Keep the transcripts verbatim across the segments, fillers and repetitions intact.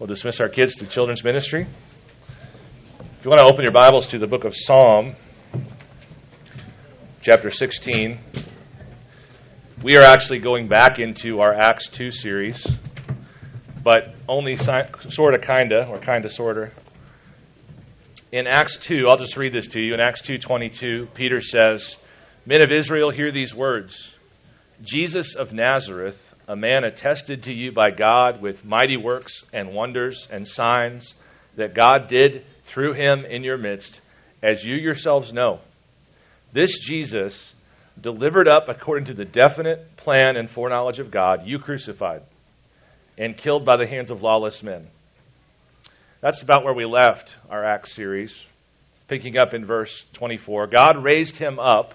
We'll dismiss our kids to children's ministry. If you want to open your Bibles to the book of Psalm, chapter sixteen, we are actually going back into our Acts two series, but only si- sort of kind of, or kind of sort of. In Acts two, I'll just read this to you. In Acts two twenty-two, Peter says, "Men of Israel, hear these words. Jesus of Nazareth, a man attested to you by God with mighty works and wonders and signs that God did through him in your midst, as you yourselves know. This Jesus, delivered up according to the definite plan and foreknowledge of God, you crucified and killed by the hands of lawless men." That's about where we left our Acts series, picking up in verse twenty-four. God raised him up,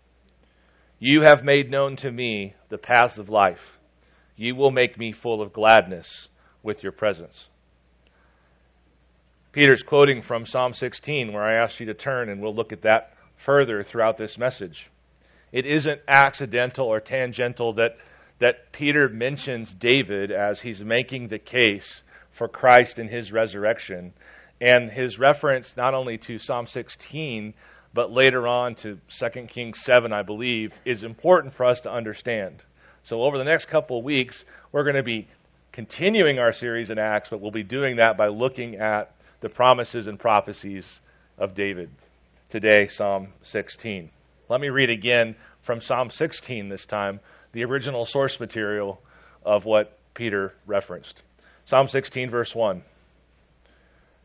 You have made known to me the paths of life. You will make me full of gladness with your presence." Peter's quoting from Psalm sixteen, where I asked you to turn, and we'll look at that further throughout this message. It isn't accidental or tangential that, that Peter mentions David as he's making the case for Christ and his resurrection, and his reference not only to Psalm sixteen, but later on to Second Kings seven, I believe, is important for us to understand. So over the next couple of weeks, we're going to be continuing our series in Acts, but we'll be doing that by looking at the promises and prophecies of David. Today, Psalm sixteen. Let me read again from Psalm sixteen this time, the original source material of what Peter referenced. Psalm sixteen, verse one.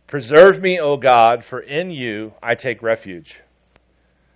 "Preserve me, O God, for in you I take refuge.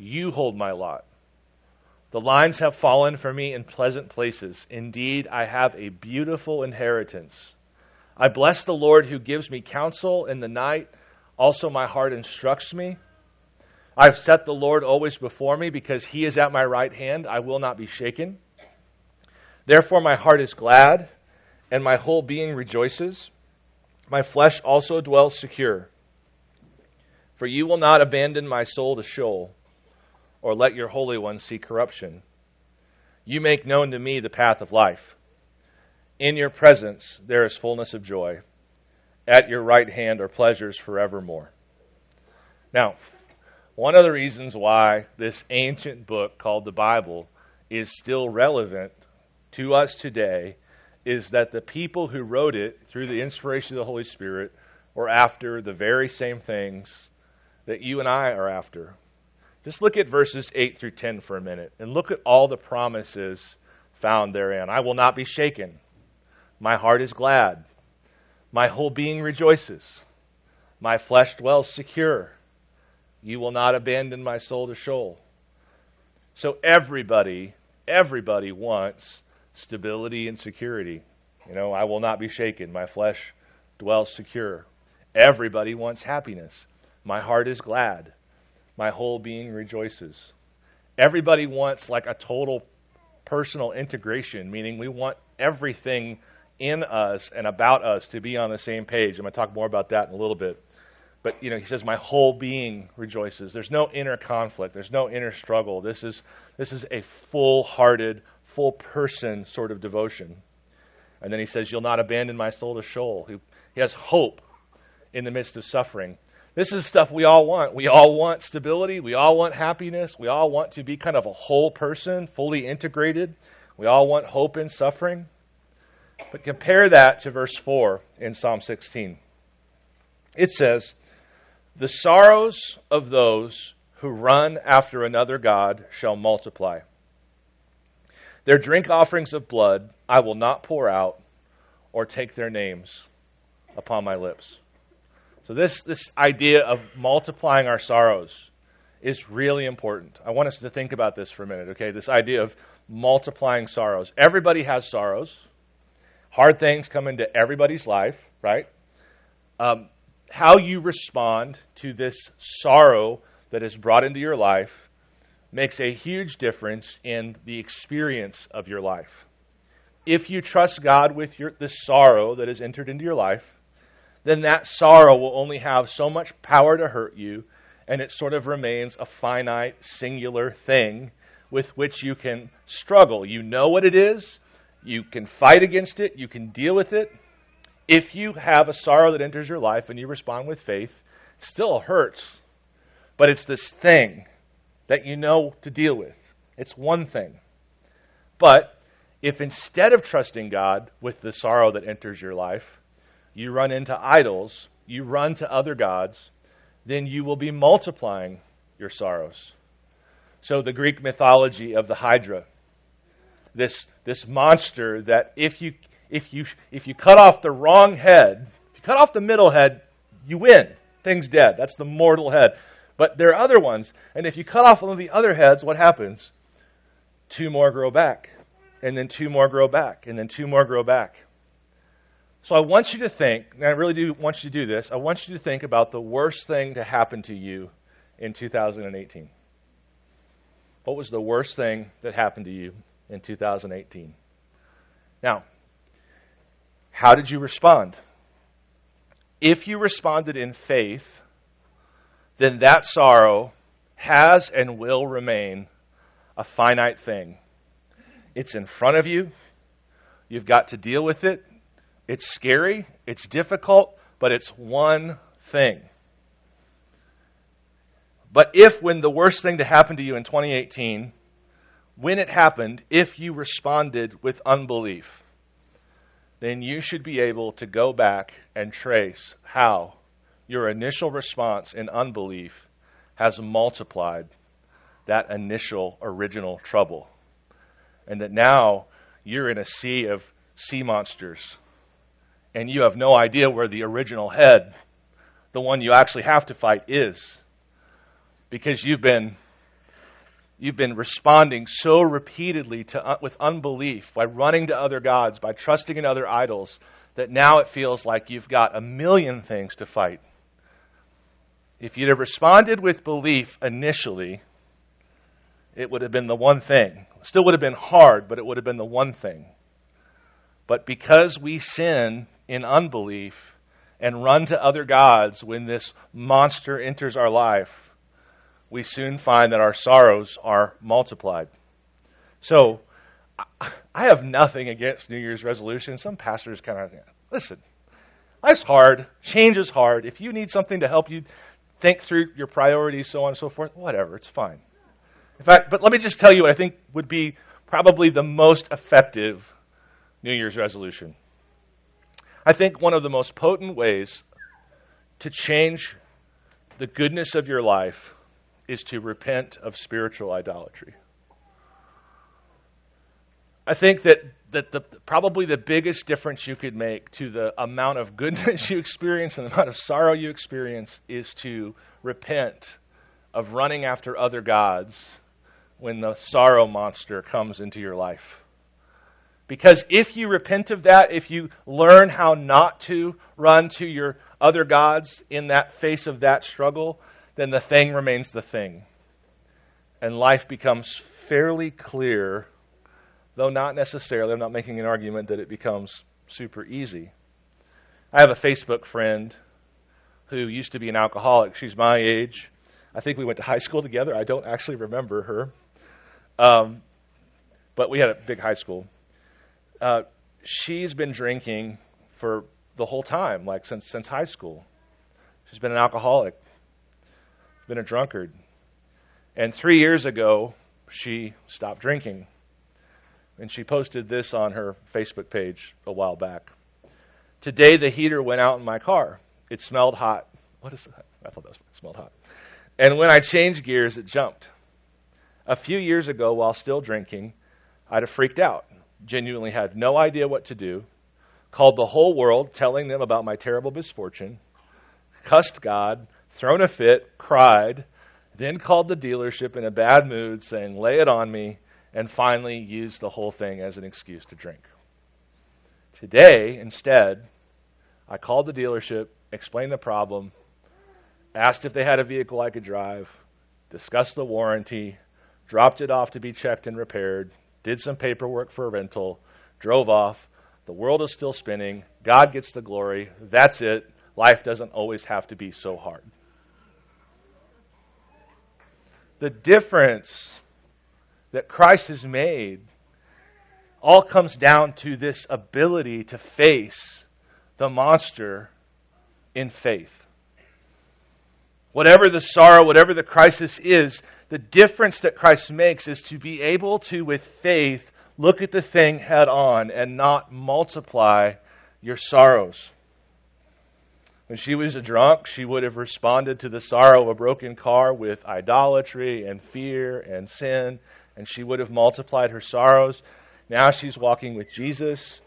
You hold my lot. The lines have fallen for me in pleasant places. Indeed, I have a beautiful inheritance. I bless the Lord who gives me counsel in the night. Also my heart instructs me. I have set the Lord always before me, because he is at my right hand. I will not be shaken. Therefore my heart is glad, and my whole being rejoices. My flesh also dwells secure. For you will not abandon my soul to Sheol, or let your Holy One see corruption. You make known to me the path of life. In your presence there is fullness of joy. At your right hand are pleasures forevermore." Now, one of the reasons why this ancient book called the Bible is still relevant to us today is that the people who wrote it through the inspiration of the Holy Spirit were after the very same things that you and I are after. Just look at verses eight through ten for a minute, and look at all the promises found therein. "I will not be shaken. My heart is glad. My whole being rejoices. My flesh dwells secure. You will not abandon my soul to Sheol." So everybody, everybody wants stability and security. You know, "I will not be shaken. My flesh dwells secure." Everybody wants happiness. "My heart is glad. My whole being rejoices." Everybody wants like a total personal integration, meaning we want everything in us and about us to be on the same page. I'm going to talk more about that in a little bit. But, you know, he says, "My whole being rejoices." There's no inner conflict. There's no inner struggle. This is this is a full-hearted, full-person sort of devotion. And then he says, "You'll not abandon my soul to Sheol." He, he has hope in the midst of suffering. This is stuff we all want. We all want stability. We all want happiness. We all want to be kind of a whole person, fully integrated. We all want hope in suffering. But compare that to verse four in Psalm sixteen. It says, The sorrows of those who run after another god shall multiply. Their drink offerings of blood I will not pour out, or take their names upon my lips. So this, this idea of multiplying our sorrows is really important. I want us to think about this for a minute, okay? This idea of multiplying sorrows. Everybody has sorrows. Hard things come into everybody's life, right? Um, how you respond to this sorrow that is brought into your life makes a huge difference in the experience of your life. If you trust God with your, this sorrow that has entered into your life, then that sorrow will only have so much power to hurt you, and it sort of remains a finite, singular thing with which you can struggle. You know what it is. You can fight against it. You can deal with it. If you have a sorrow that enters your life and you respond with faith, it still hurts, but it's this thing that you know to deal with. It's one thing. But if instead of trusting God with the sorrow that enters your life, you run into idols, you run to other gods, then you will be multiplying your sorrows. So the Greek mythology of the Hydra, this this monster that if you if you if you cut off the wrong head, if you cut off the middle head, you win. Thing's dead. That's the mortal head. But there are other ones, and if you cut off one of the other heads, what happens? Two more grow back, and then two more grow back, and then two more grow back. So I want you to think, and I really do want you to do this, I want you to think about the worst thing to happen to you in two thousand eighteen. What was the worst thing that happened to you in two thousand eighteen? Now, how did you respond? If you responded in faith, then that sorrow has and will remain a finite thing. It's in front of you. You've got to deal with it. It's scary, it's difficult, but it's one thing. But if, when the worst thing to happen to you in twenty eighteen, when it happened, if you responded with unbelief, then you should be able to go back and trace how your initial response in unbelief has multiplied that initial original trouble. And that now you're in a sea of sea monsters, and you have no idea where the original head, the one you actually have to fight, is, because you've been you've been responding so repeatedly to uh, with unbelief, by running to other gods, by trusting in other idols, that now it feels like you've got a million things to fight. If you'd have responded with belief initially, it would have been the one thing. Still would have been hard, but it would have been the one thing. But because we sin in unbelief and run to other gods when this monster enters our life, we soon find that our sorrows are multiplied. So I have nothing against New Year's resolutions. Some pastors kind of, listen, life's hard. Change is hard. If you need something to help you think through your priorities, so on and so forth, whatever, it's fine. In fact, but let me just tell you what I think would be probably the most effective New Year's resolution. I think one of the most potent ways to change the goodness of your life is to repent of spiritual idolatry. I think that, that the probably the biggest difference you could make to the amount of goodness you experience and the amount of sorrow you experience is to repent of running after other gods when the sorrow monster comes into your life. Because if you repent of that, if you learn how not to run to your other gods in that face of that struggle, then the thing remains the thing. And life becomes fairly clear, though not necessarily. I'm not making an argument that it becomes super easy. I have a Facebook friend who used to be an alcoholic. She's my age. I think we went to high school together. I don't actually remember her. Um, but we had a big high school. Uh, she's been drinking for the whole time, like since since high school. She's been an alcoholic, been a drunkard. And three years ago, she stopped drinking. And she posted this on her Facebook page a while back. Today, the heater went out in my car. It smelled hot. What is that? I thought that smelled hot. And when I changed gears, it jumped. A few years ago, while still drinking, I'd have freaked out, genuinely had no idea what to do, called the whole world, telling them about my terrible misfortune, cussed God, thrown a fit, cried, then called the dealership in a bad mood, saying, lay it on me, and finally used the whole thing as an excuse to drink. Today, instead, I called the dealership, explained the problem, asked if they had a vehicle I could drive, discussed the warranty, dropped it off to be checked and repaired, did some paperwork for a rental, drove off. The world is still spinning. God gets the glory. That's it. Life doesn't always have to be so hard. The difference that Christ has made all comes down to this ability to face the monster in faith. Whatever the sorrow, whatever the crisis is, the difference that Christ makes is to be able to, with faith, look at the thing head on and not multiply your sorrows. When she was a drunk, she would have responded to the sorrow of a broken car with idolatry and fear and sin, and she would have multiplied her sorrows. Now she's walking with Jesus.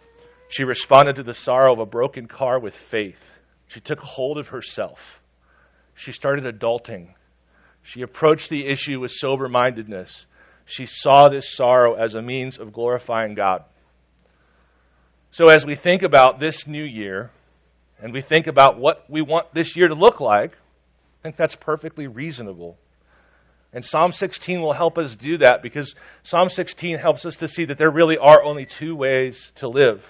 She responded to the sorrow of a broken car with faith. She took hold of herself. She started adulting. She approached the issue with sober-mindedness. She saw this sorrow as a means of glorifying God. So as we think about this new year, and we think about what we want this year to look like, I think that's perfectly reasonable. And Psalm sixteen will help us do that, because Psalm sixteen helps us to see that there really are only two ways to live.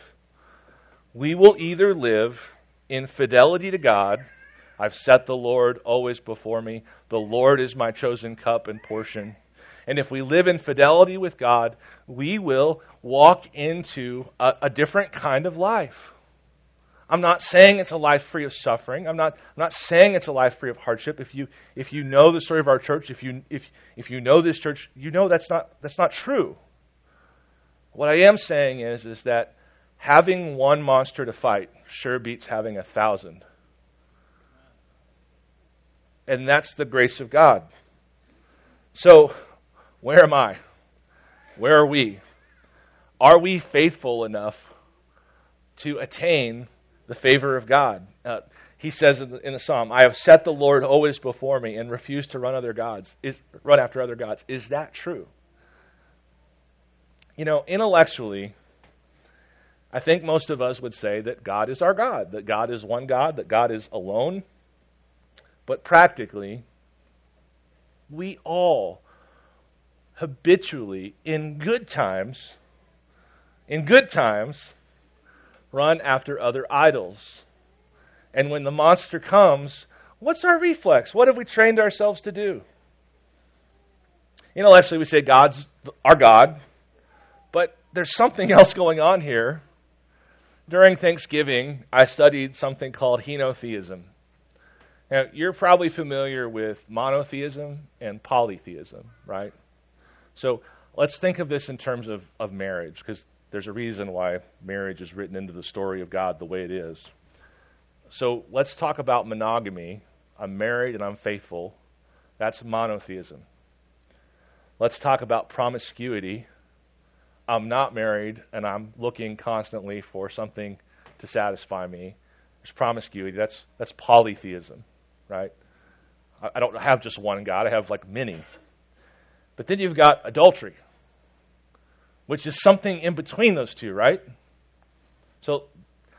We will either live in fidelity to God. I've set the Lord always before me. The Lord is my chosen cup and portion. And if we live in fidelity with God, we will walk into a, a different kind of life. I'm not saying it's a life free of suffering. I'm not, I'm not saying it's a life free of hardship. If you if you know the story of our church, if you if if you know this church, you know that's not that's not true. What I am saying is, is that having one monster to fight sure beats having a thousand. And that's the grace of God. So, where am I? Where are we? Are we faithful enough to attain the favor of God? Uh, he says in the, in the psalm, I have set the Lord always before me and refused to run other gods. Is, run after other gods. Is that true? You know, intellectually, I think most of us would say that God is our God, that God is one God, that God is alone. But practically, we all habitually, in good times, in good times, run after other idols. And when the monster comes, what's our reflex? What have we trained ourselves to do? Intellectually, we say God's our God, but there's something else going on here. During Thanksgiving, I studied something called henotheism. Now, you're probably familiar with monotheism and polytheism, right? So let's think of this in terms of, of marriage, because there's a reason why marriage is written into the story of God the way it is. So let's talk about monogamy. I'm married and I'm faithful. That's monotheism. Let's talk about promiscuity. I'm not married and I'm looking constantly for something to satisfy me. There's promiscuity. That's, that's polytheism. Right? I don't have just one God. I have like many. But then you've got adultery, which is something in between those two, right? So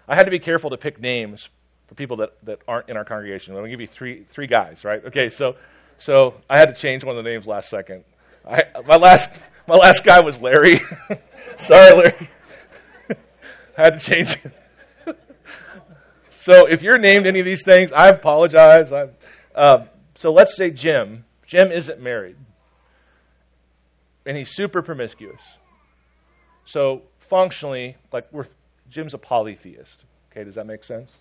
I had to be careful to pick names for people that, that aren't in our congregation. I'm going to give you three three guys, right? Okay, so so I had to change one of the names last second. I, my last my last guy was Larry. Sorry, Larry. I had to change it. So if you're named any of these things, I apologize. I'm, uh, so let's say Jim. Jim isn't married. And he's super promiscuous. So functionally, like we're, Jim's a polytheist. Okay, does that make sense?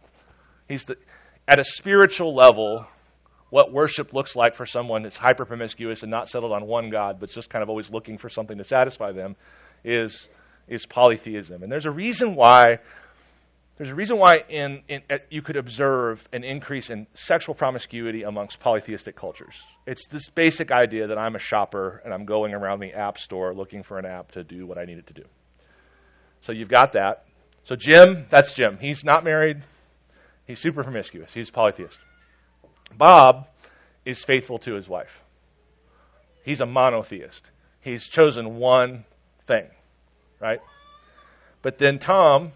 He's the, at a spiritual level, what worship looks like for someone that's hyper promiscuous and not settled on one God, but just kind of always looking for something to satisfy them, is is polytheism. And there's a reason why. There's a reason why in, in, you could observe an increase in sexual promiscuity amongst polytheistic cultures. It's this basic idea that I'm a shopper and I'm going around the app store looking for an app to do what I need it to do. So you've got that. So Jim, that's Jim. He's not married. He's super promiscuous. He's polytheist. Bob is faithful to his wife. He's a monotheist. He's chosen one thing, right? But then Tom,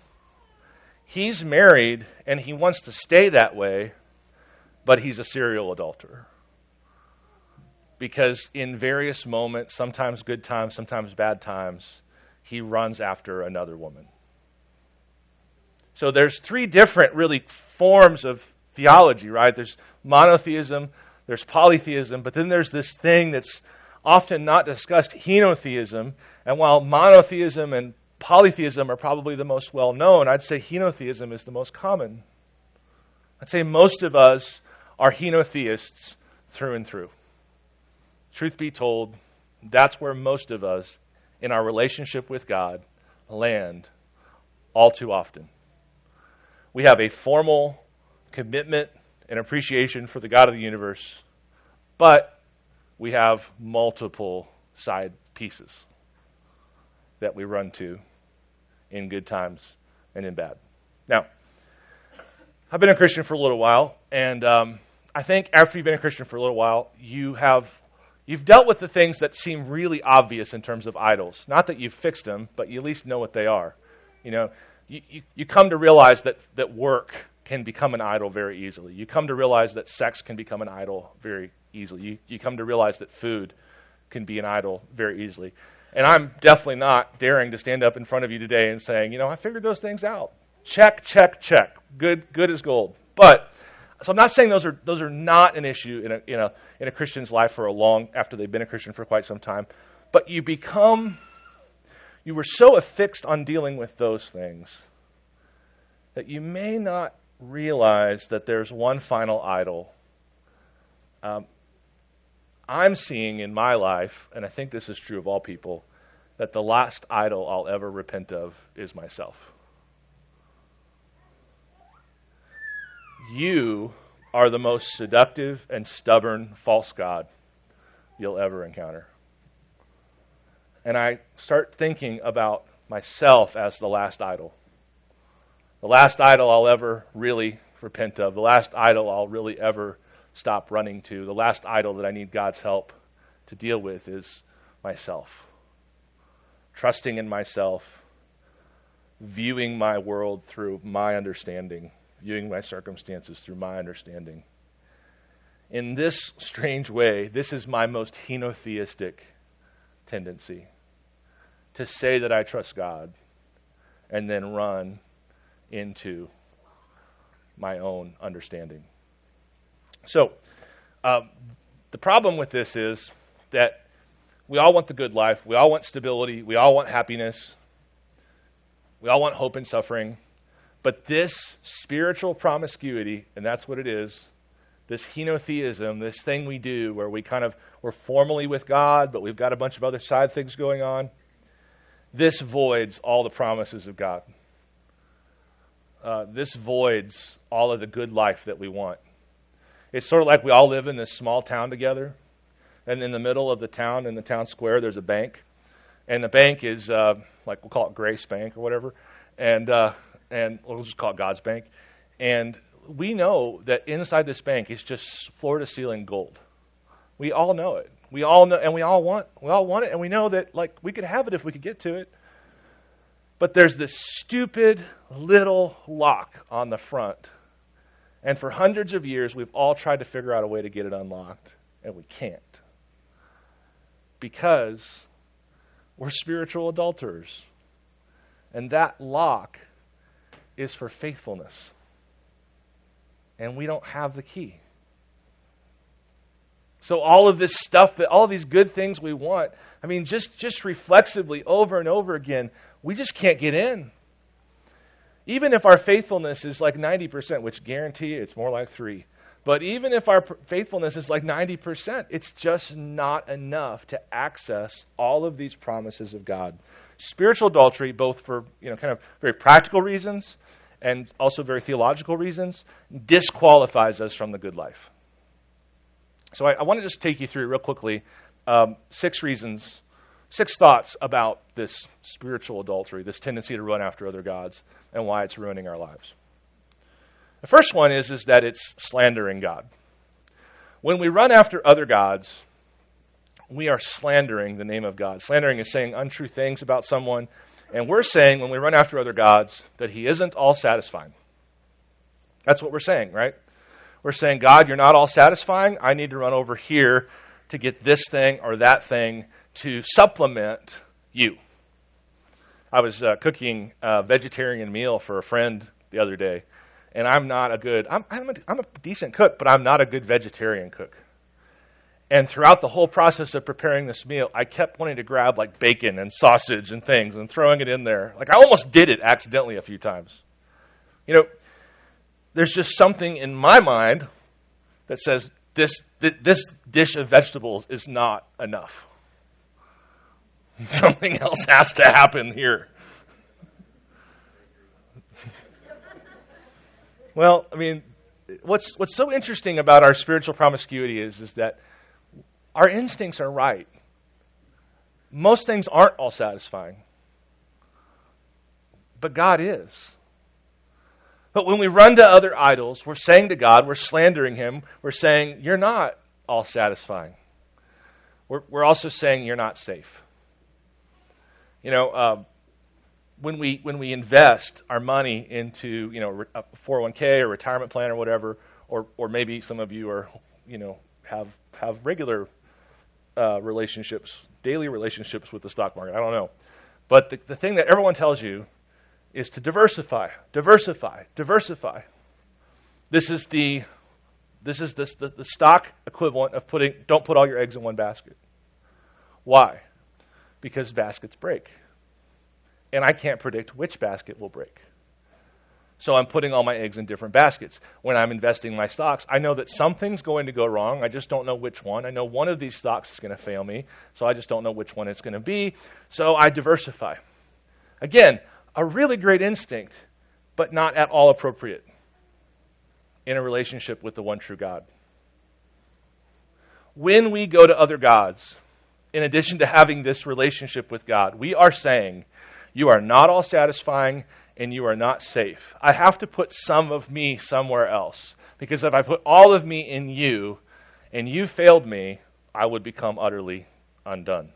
he's married and he wants to stay that way, but he's a serial adulterer. Because in various moments, sometimes good times, sometimes bad times, he runs after another woman. So there's three different really forms of theology, right? There's monotheism, there's polytheism, but then there's this thing that's often not discussed, henotheism. And while monotheism and polytheism are probably the most well-known, I'd say henotheism is the most common. I'd say most of us are henotheists through and through. Truth be told, that's where most of us in our relationship with God land all too often. We have a formal commitment and appreciation for the God of the universe, but we have multiple side pieces that we run to in good times and in bad. Now, I've been a Christian for a little while, and um, I think after you've been a Christian for a little while, you have you've dealt with the things that seem really obvious in terms of idols. Not that you've fixed them, but you at least know what they are. You know. You, you, you come to realize that, that work can become an idol very easily. You come to realize that sex can become an idol very easily. You, you come to realize that food can be an idol very easily. And I'm definitely not daring to stand up in front of you today and saying, you know, I figured those things out. Check, check, check. Good, good as gold. But so I'm not saying those are those are not an issue in a in a in a Christian's life for a long after they've been a Christian for quite some time. But you become. You were so affixed on dealing with those things that you may not realize that there's one final idol. Um, I'm seeing in my life, and I think this is true of all people, that the last idol I'll ever repent of is myself. You are the most seductive and stubborn false god you'll ever encounter. And I start thinking about myself as the last idol. The last idol I'll ever really repent of. The last idol I'll really ever stop running to. The last idol that I need God's help to deal with is myself. Trusting in myself. Viewing my world through my understanding. Viewing my circumstances through my understanding. In this strange way, this is my most henotheistic tendency. To say that I trust God and then run into my own understanding. So, um, the problem with this is that we all want the good life. We all want stability. We all want happiness. We all want hope and suffering. But this spiritual promiscuity, and that's what it is, this henotheism, this thing we do where we kind of, we're formally with God, but we've got a bunch of other side things going on. This voids all the promises of God. Uh, this voids all of the good life that we want. It's sort of like we all live in this small town together. And in the middle of the town, in the town square, there's a bank. And the bank is, uh, like we'll call it Grace Bank or whatever. And, uh, and we'll just call it God's Bank. And we know that inside this bank is just floor to ceiling gold. We all know it. We all know, and we all want. We all want it, and we know that like we could have it if we could get to it. But there's this stupid little lock on the front, and for hundreds of years we've all tried to figure out a way to get it unlocked, and we can't because we're spiritual adulterers, and that lock is for faithfulness. And we don't have the key. So all of this stuff, that all these good things we want, I mean, just, just reflexively over and over again, we just can't get in. Even if our faithfulness is like ninety percent, which guarantee it's more like three. But even if our faithfulness is like ninety percent, it's just not enough to access all of these promises of God. Spiritual adultery, both for, you know, kind of very practical reasons, and also very theological reasons, disqualifies us from the good life. So I, I want to just take you through real quickly um, six reasons, six thoughts about this spiritual adultery, this tendency to run after other gods, and why it's ruining our lives. The first one is, is that it's slandering God. When we run after other gods, we are slandering the name of God. Slandering is saying untrue things about someone. And we're saying when we run after other gods that he isn't all satisfying. That's what we're saying, right? We're saying, God, you're not all satisfying. I need to run over here to get this thing or that thing to supplement you. I was uh, cooking a vegetarian meal for a friend the other day. And I'm not a good, I'm, I'm, a, I'm a decent cook, but I'm not a good vegetarian cook. And throughout the whole process of preparing this meal, I kept wanting to grab like bacon and sausage and things and throwing it in there. Like I almost did it accidentally a few times. You know, there's just something in my mind that says this th- this dish of vegetables is not enough. Something else has to happen here. Well, I mean, what's what's so interesting about our spiritual promiscuity is, is that our instincts are right. Most things aren't all satisfying. But God is. But when we run to other idols, we're saying to God, we're slandering him, we're saying, you're not all satisfying. We're, we're also saying you're not safe. You know, uh, when we when we invest our money into, you know, a four oh one k or retirement plan or whatever, or or maybe some of you are, you know, have have regular Uh, relationships, daily relationships with the stock market. I don't know. But the, the thing that everyone tells you is to diversify, diversify, diversify. This is the this is this, the, the stock equivalent of putting, don't put all your eggs in one basket. Why? Because baskets break. And I can't predict which basket will break. So I'm putting all my eggs in different baskets. When I'm investing my stocks, I know that something's going to go wrong. I just don't know which one. I know one of these stocks is going to fail me, so I just don't know which one it's going to be. So I diversify. Again, a really great instinct, but not at all appropriate in a relationship with the one true God. When we go to other gods, in addition to having this relationship with God, we are saying, you are not all satisfying, and you are not safe. I have to put some of me somewhere else. Because if I put all of me in you, and you failed me, I would become utterly undone.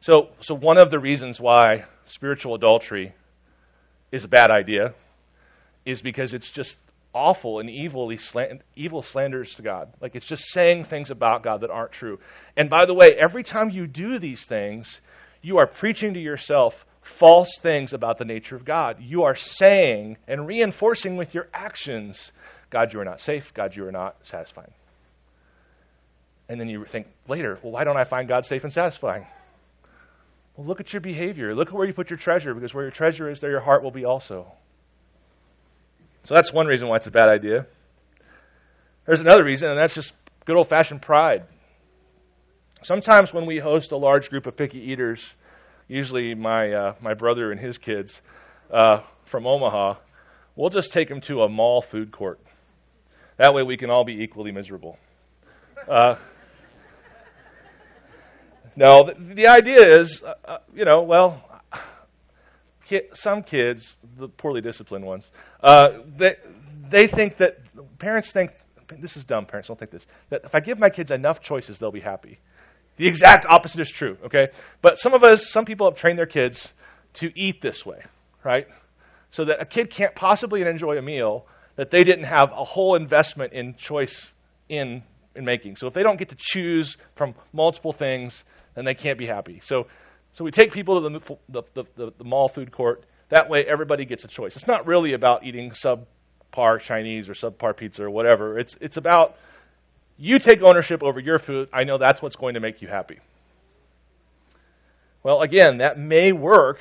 So, so one of the reasons why spiritual adultery is a bad idea is because it's just awful and evilly slant, evil slanders to God. Like it's just saying things about God that aren't true. And by the way, every time you do these things, you are preaching to yourself false things about the nature of God. You are saying and reinforcing with your actions, God, you are not safe. God, you are not satisfying. And then you think later, well, why don't I find God safe and satisfying? Well, look at your behavior. Look at where you put your treasure, because where your treasure is, there your heart will be also. So that's one reason why it's a bad idea. There's another reason, and that's just good old-fashioned pride. Sometimes when we host a large group of picky eaters, usually my uh, my brother and his kids uh, from Omaha, we'll just take them to a mall food court. That way we can all be equally miserable. Uh, no, the, the idea is, uh, you know, well, kid, some kids, the poorly disciplined ones, uh, they, they think that, parents think, this is dumb, parents don't think this, that if I give my kids enough choices, they'll be happy. The exact opposite is true, okay? But some of us, some people have trained their kids to eat this way, right? So that a kid can't possibly enjoy a meal that they didn't have a whole investment in choice in, in making. So if they don't get to choose from multiple things, then they can't be happy. So so we take people to the, the, the, the, the mall food court. That way everybody gets a choice. It's not really about eating subpar Chinese or subpar pizza or whatever. It's it's about... you take ownership over your food. I know that's what's going to make you happy. Well, again, that may work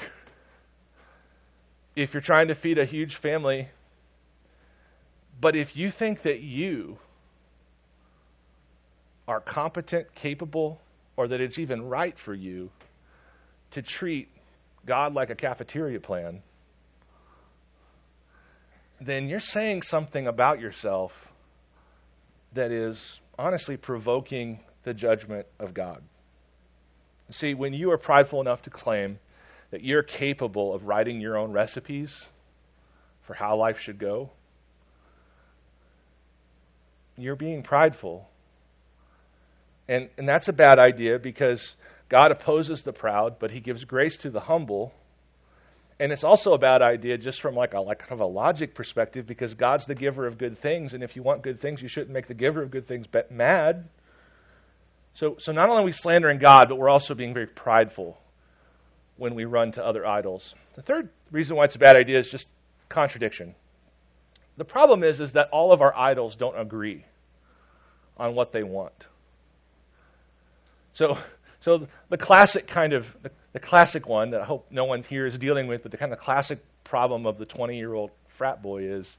if you're trying to feed a huge family. But if you think that you are competent, capable, or that it's even right for you to treat God like a cafeteria plan, then you're saying something about yourself that is honestly provoking the judgment of God. See, when you are prideful enough to claim that you're capable of writing your own recipes for how life should go, you're being prideful. And, and that's a bad idea, because God opposes the proud, but he gives grace to the humble. And it's also a bad idea just from like a, like kind of a logic perspective, because God's the giver of good things, and if you want good things, you shouldn't make the giver of good things mad. So, so not only are we slandering God, but we're also being very prideful when we run to other idols. The third reason why it's a bad idea is just contradiction. The problem is, is that all of our idols don't agree on what they want. So, so the classic kind of, the, the classic one that I hope no one here is dealing with, but the kind of classic problem of the twenty-year-old frat boy is,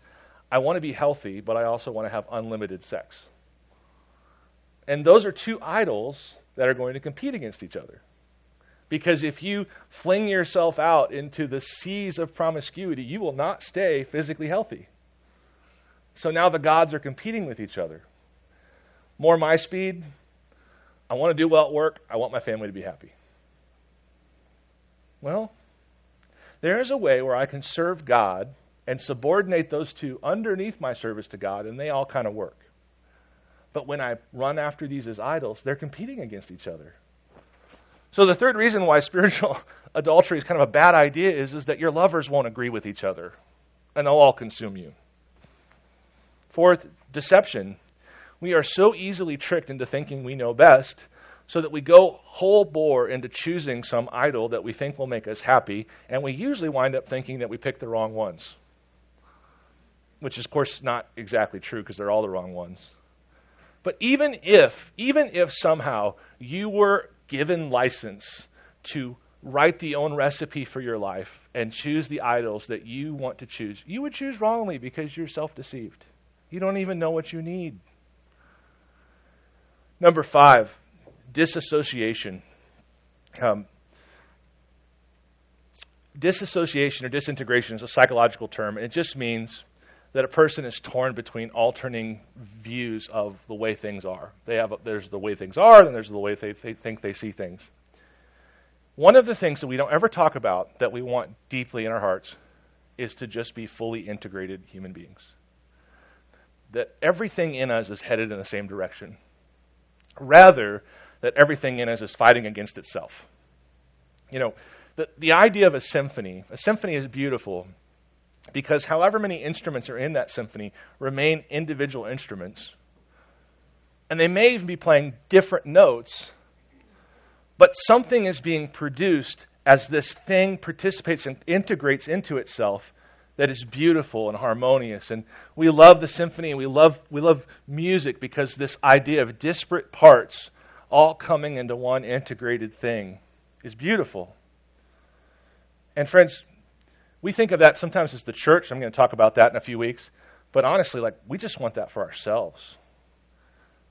I want to be healthy, but I also want to have unlimited sex. And those are two idols that are going to compete against each other. Because if you fling yourself out into the seas of promiscuity, you will not stay physically healthy. So now the gods are competing with each other. More my speed. I want to do well at work. I want my family to be happy. Well, there is a way where I can serve God and subordinate those two underneath my service to God, and they all kind of work. But when I run after these as idols, they're competing against each other. So the third reason why spiritual adultery is kind of a bad idea is, is that your lovers won't agree with each other, and they'll all consume you. Fourth, deception. We are so easily tricked into thinking we know best, so that we go whole bore into choosing some idol that we think will make us happy, and we usually wind up thinking that we picked the wrong ones, which is, of course, not exactly true, because they're all the wrong ones. But even if, even if somehow you were given license to write the own recipe for your life and choose the idols that you want to choose, you would choose wrongly, because you're self-deceived. You don't even know what you need. Number five, disassociation. Um, disassociation or disintegration is a psychological term. It just means that a person is torn between alternating views of the way things are. They have a, there's the way things are, and there's the way they, they think they see things. One of the things that we don't ever talk about that we want deeply in our hearts is to just be fully integrated human beings. That everything in us is headed in the same direction. Rather, that everything in us is fighting against itself. You know, the, the idea of a symphony, a symphony is beautiful, because however many instruments are in that symphony remain individual instruments. And they may even be playing different notes, but something is being produced as this thing participates and integrates into itself that is beautiful and harmonious. And we love the symphony, and we love, we love music, because this idea of disparate parts all coming into one integrated thing is beautiful. And friends, we think of that sometimes as the church. I'm going to talk about that in a few weeks. But honestly, like, we just want that for ourselves.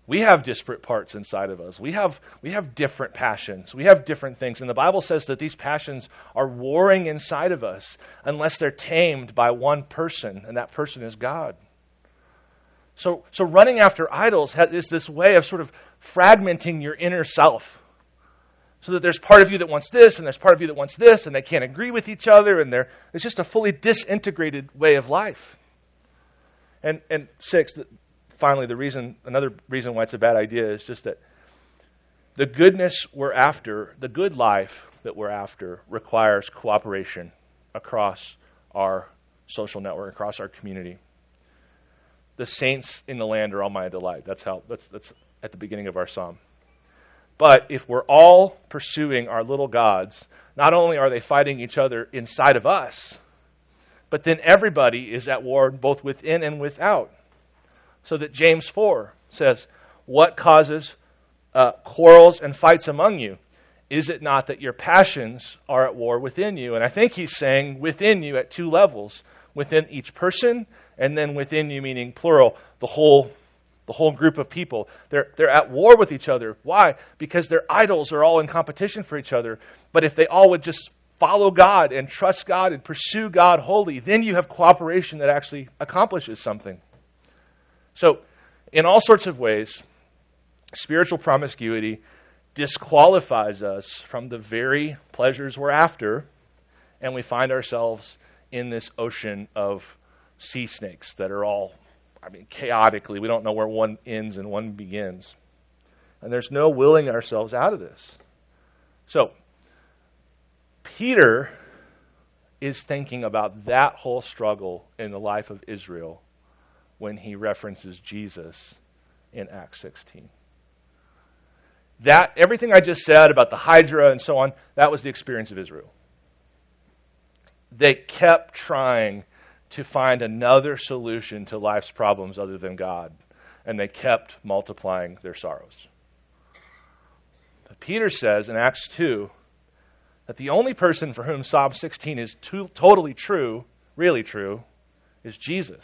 We have disparate parts inside of us. We have, we have different passions. We have different things. And the Bible says that these passions are warring inside of us unless they're tamed by one person, and that person is God. So, so running after idols is this way of sort of fragmenting your inner self. So that there's part of you that wants this, and there's part of you that wants this, and they can't agree with each other, and they're, it's just a fully disintegrated way of life. And and sixth, finally, the reason, another reason why it's a bad idea is just that the goodness we're after, the good life that we're after, requires cooperation across our social network, across our community. The saints in the land are all my delight. That's how. That's that's at the beginning of our psalm. But if we're all pursuing our little gods, not only are they fighting each other inside of us, but then everybody is at war both within and without. So that James four says, what causes uh, quarrels and fights among you? Is it not that your passions are at war within you? And I think he's saying within you at two levels, within each person, and then within you, meaning plural, the whole The whole group of people. They're, they're at war with each other. Why? Because their idols are all in competition for each other. But if they all would just follow God and trust God and pursue God wholly, then you have cooperation that actually accomplishes something. So, in all sorts of ways, spiritual promiscuity disqualifies us from the very pleasures we're after, and we find ourselves in this ocean of sea snakes that are all, I mean, chaotically, we don't know where one ends and one begins. And there's no willing ourselves out of this. So, Peter is thinking about that whole struggle in the life of Israel when he references Jesus in Acts sixteen. That, everything I just said about the Hydra and so on, that was the experience of Israel. They kept trying to find another solution to life's problems other than God, and they kept multiplying their sorrows. But Peter says in Acts two that the only person for whom Psalm sixteen is too, totally true, really true, is Jesus.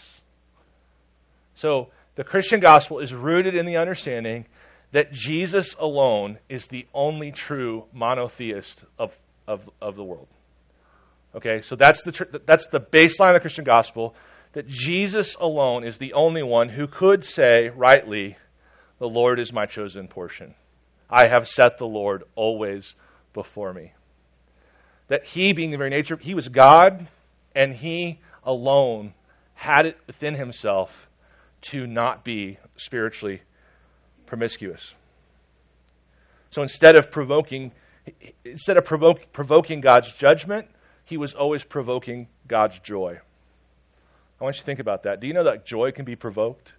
So the Christian gospel is rooted in the understanding that Jesus alone is the only true monotheist of, of, of the world. Okay, so that's the tr- that's the baseline of the Christian gospel, that Jesus alone is the only one who could say rightly, the Lord is my chosen portion. I have set the Lord always before me. That he, being the very nature, he was God, and he alone had it within himself to not be spiritually promiscuous. So instead of provoking, instead of provoke, provoking God's judgment, he was always provoking God's joy. I want you to think about that. Do you know that joy can be provoked?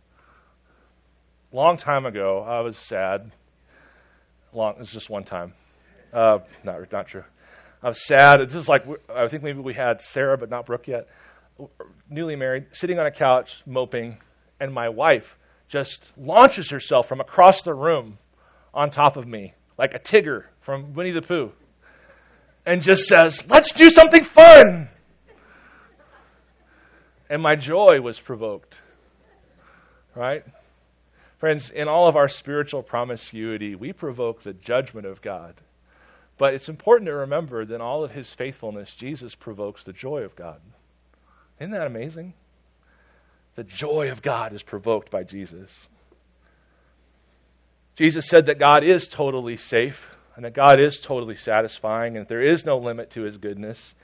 Long time ago, I was sad. Long, it was just one time. Uh, not, not true. I was sad. This is like, I think maybe we had Sarah, but not Brooke yet. Newly married, sitting on a couch, moping, and my wife just launches herself from across the room on top of me, like a Tigger from Winnie the Pooh, and just says, let's do something fun. And my joy was provoked, right? Friends, in all of our spiritual promiscuity, we provoke the judgment of God. But it's important to remember that in all of his faithfulness, Jesus provokes the joy of God. Isn't that amazing? The joy of God is provoked by Jesus. Jesus said that God is totally safe, and that God is totally satisfying, and that there is no limit to his goodness,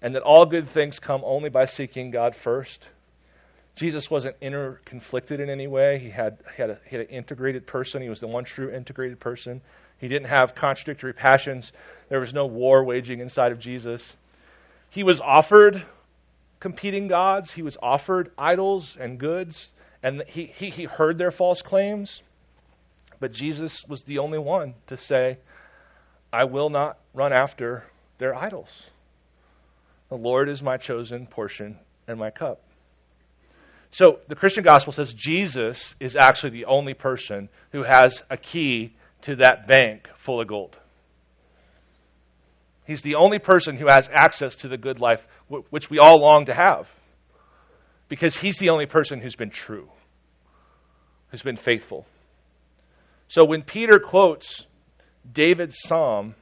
and that all good things come only by seeking God first. Jesus wasn't interconflicted in any way. He had, he had, a, he had an integrated person. He was the one true integrated person. He didn't have contradictory passions. There was no war waging inside of Jesus. He was offered competing gods. He was offered idols and goods, and he, he, he heard their false claims. But Jesus was the only one to say, I will not run after their idols. The Lord is my chosen portion and my cup. So the Christian gospel says Jesus is actually the only person who has a key to that bank full of gold. He's the only person who has access to the good life, which we all long to have, because he's the only person who's been true, who's been faithful. So when Peter quotes David's psalm,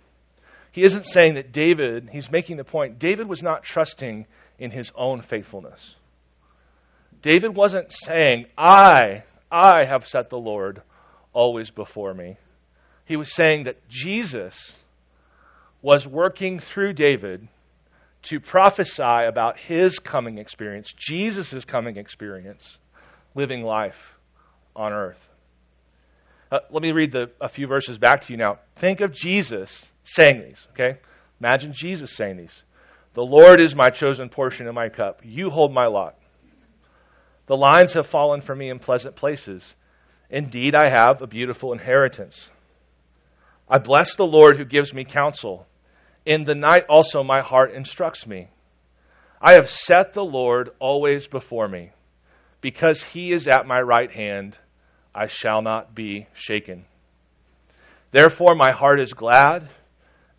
he isn't saying that David, he's making the point, David was not trusting in his own faithfulness. David wasn't saying, I, I have set the Lord always before me. He was saying that Jesus was working through David to prophesy about his coming experience, Jesus' coming experience, living life on earth. Uh, let me read the, a few verses back to you now. Think of Jesus saying these, okay? Imagine Jesus saying these. The Lord is my chosen portion and my cup. You hold my lot. The lines have fallen for me in pleasant places. Indeed, I have a beautiful inheritance. I bless the Lord who gives me counsel. In the night also my heart instructs me. I have set the Lord always before me. Because he is at my right hand, I shall not be shaken. Therefore my heart is glad,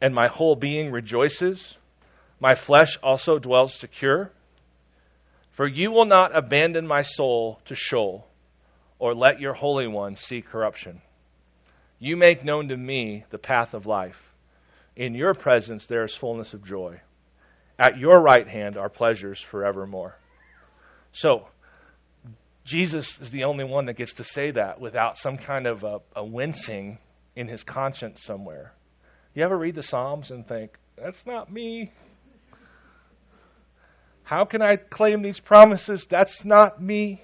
and my whole being rejoices. My flesh also dwells secure. For you will not abandon my soul to Sheol, or let your Holy One see corruption. You make known to me the path of life. In your presence there is fullness of joy, At your right hand are pleasures forevermore. So, Jesus is the only one that gets to say that without some kind of a, a wincing in his conscience somewhere. You ever read the Psalms and think, that's not me. How can I claim these promises? That's not me.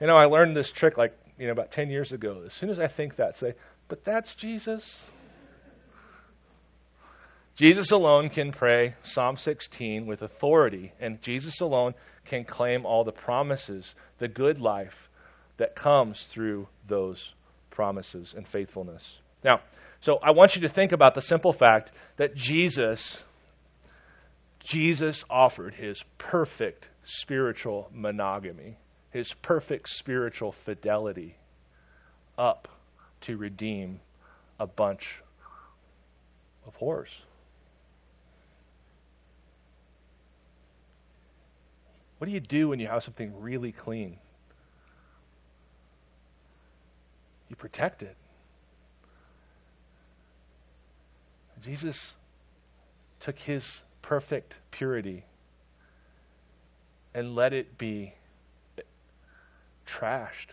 You know, I learned this trick like, you know, about ten years ago. As soon as I think that, say, but that's Jesus. Jesus alone can pray Psalm sixteen with authority, and Jesus alone can claim all the promises, the good life that comes through those promises and faithfulness. Now, so I want you to think about the simple fact that Jesus, Jesus offered his perfect spiritual monogamy, his perfect spiritual fidelity up to redeem a bunch of whores. What do you do when you have something really clean? You protect it. Jesus took his perfect purity and let it be trashed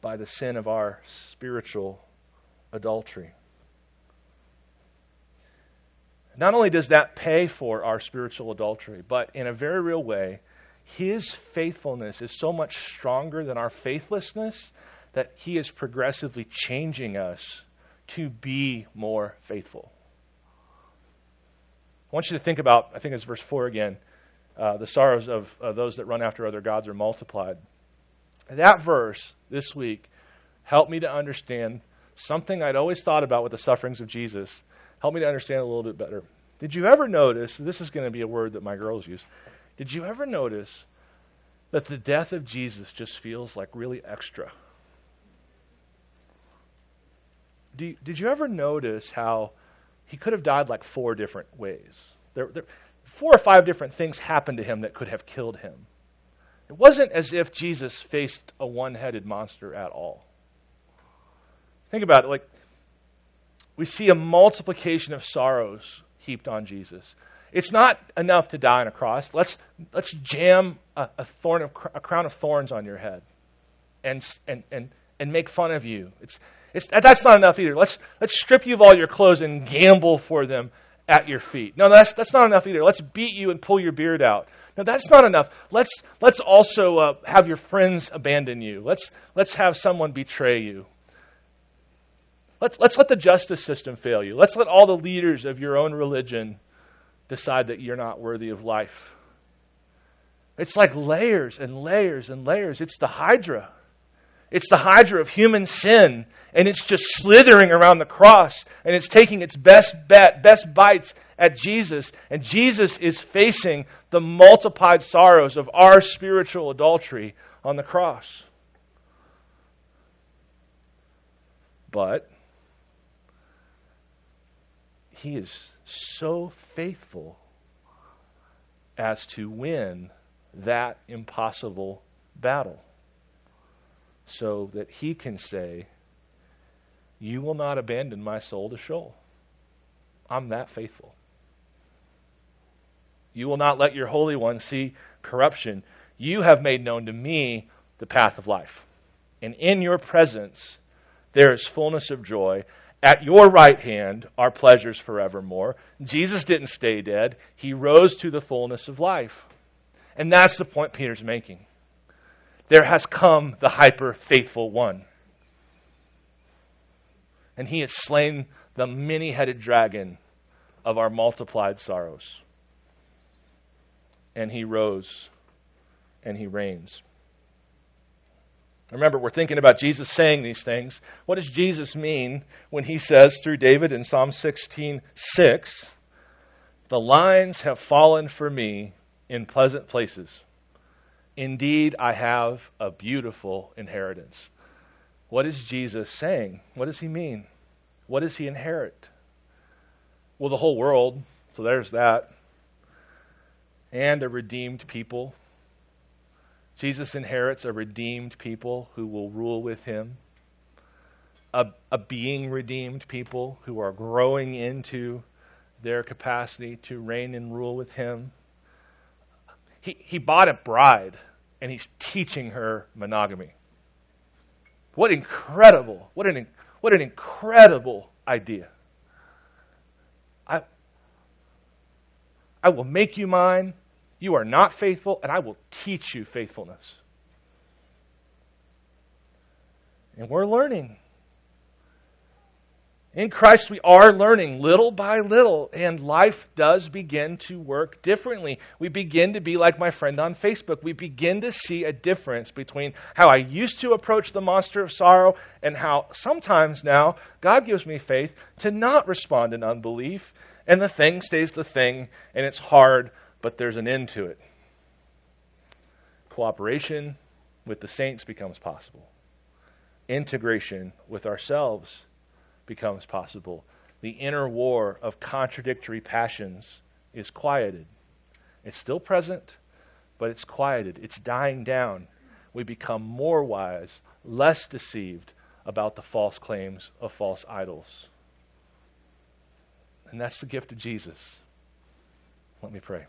by the sin of our spiritual adultery. Not only does that pay for our spiritual adultery, but in a very real way, his faithfulness is so much stronger than our faithlessness that he is progressively changing us to be more faithful. I want you to think about, I think it's verse four again, uh, the sorrows of, of those that run after other gods are multiplied. That verse this week helped me to understand something I'd always thought about with the sufferings of Jesus. Help me to understand a little bit better. Did you ever notice, this is going to be a word that my girls use, did you ever notice that the death of Jesus just feels like really extra? Do you, did you ever notice how he could have died like four different ways? There, there, four or five different things happened to him that could have killed him. It wasn't as if Jesus faced a one-headed monster at all. Think about it, like, we see a multiplication of sorrows heaped on Jesus. It's not enough to die on a cross. Let's let's jam a, a thorn of a crown of thorns on your head, and and and and make fun of you. It's it's that's not enough either. Let's let's strip you of all your clothes and gamble for them at your feet. No, that's that's not enough either. Let's beat you and pull your beard out. No, that's not enough. Let's let's also uh, have your friends abandon you. Let's let's have someone betray you. Let's, let's let the justice system fail you. Let's let all the leaders of your own religion decide that you're not worthy of life. It's like layers and layers and layers. It's the Hydra. It's the Hydra of human sin, and it's just slithering around the cross, and it's taking its best bet, best bites at Jesus, and Jesus is facing the multiplied sorrows of our spiritual adultery on the cross. But he is so faithful as to win that impossible battle so that he can say, you will not abandon my soul to Sheol. I'm that faithful. You will not let your Holy One see corruption. You have made known to me the path of life. And in your presence, there is fullness of joy. At your right hand are pleasures forevermore. Jesus didn't stay dead. He rose to the fullness of life. And that's the point Peter's making. There has come the hyper-faithful one. And he has slain the many-headed dragon of our multiplied sorrows. And he rose and he reigns. Remember, we're thinking about Jesus saying these things. What does Jesus mean when he says through David in Psalm sixteen six, the lines have fallen for me in pleasant places. Indeed, I have a beautiful inheritance. What is Jesus saying? What does he mean? What does he inherit? Well, the whole world, so there's that. And a redeemed people. Jesus inherits a redeemed people who will rule with him, a, a being redeemed people who are growing into their capacity to reign and rule with him. He, he bought a bride, and he's teaching her monogamy. What incredible, what an, what an incredible idea. I, I will make you mine. You are not faithful, and I will teach you faithfulness. And we're learning. In Christ, we are learning little by little, and life does begin to work differently. We begin to be like my friend on Facebook. We begin to see a difference between how I used to approach the monster of sorrow and how sometimes now God gives me faith to not respond in unbelief, and the thing stays the thing, and it's hard, but there's an end to it. Cooperation with the saints becomes possible. Integration with ourselves becomes possible. The inner war of contradictory passions is quieted. It's still present, but it's quieted. It's dying down. We become more wise, less deceived about the false claims of false idols. And that's the gift of Jesus. Let me pray.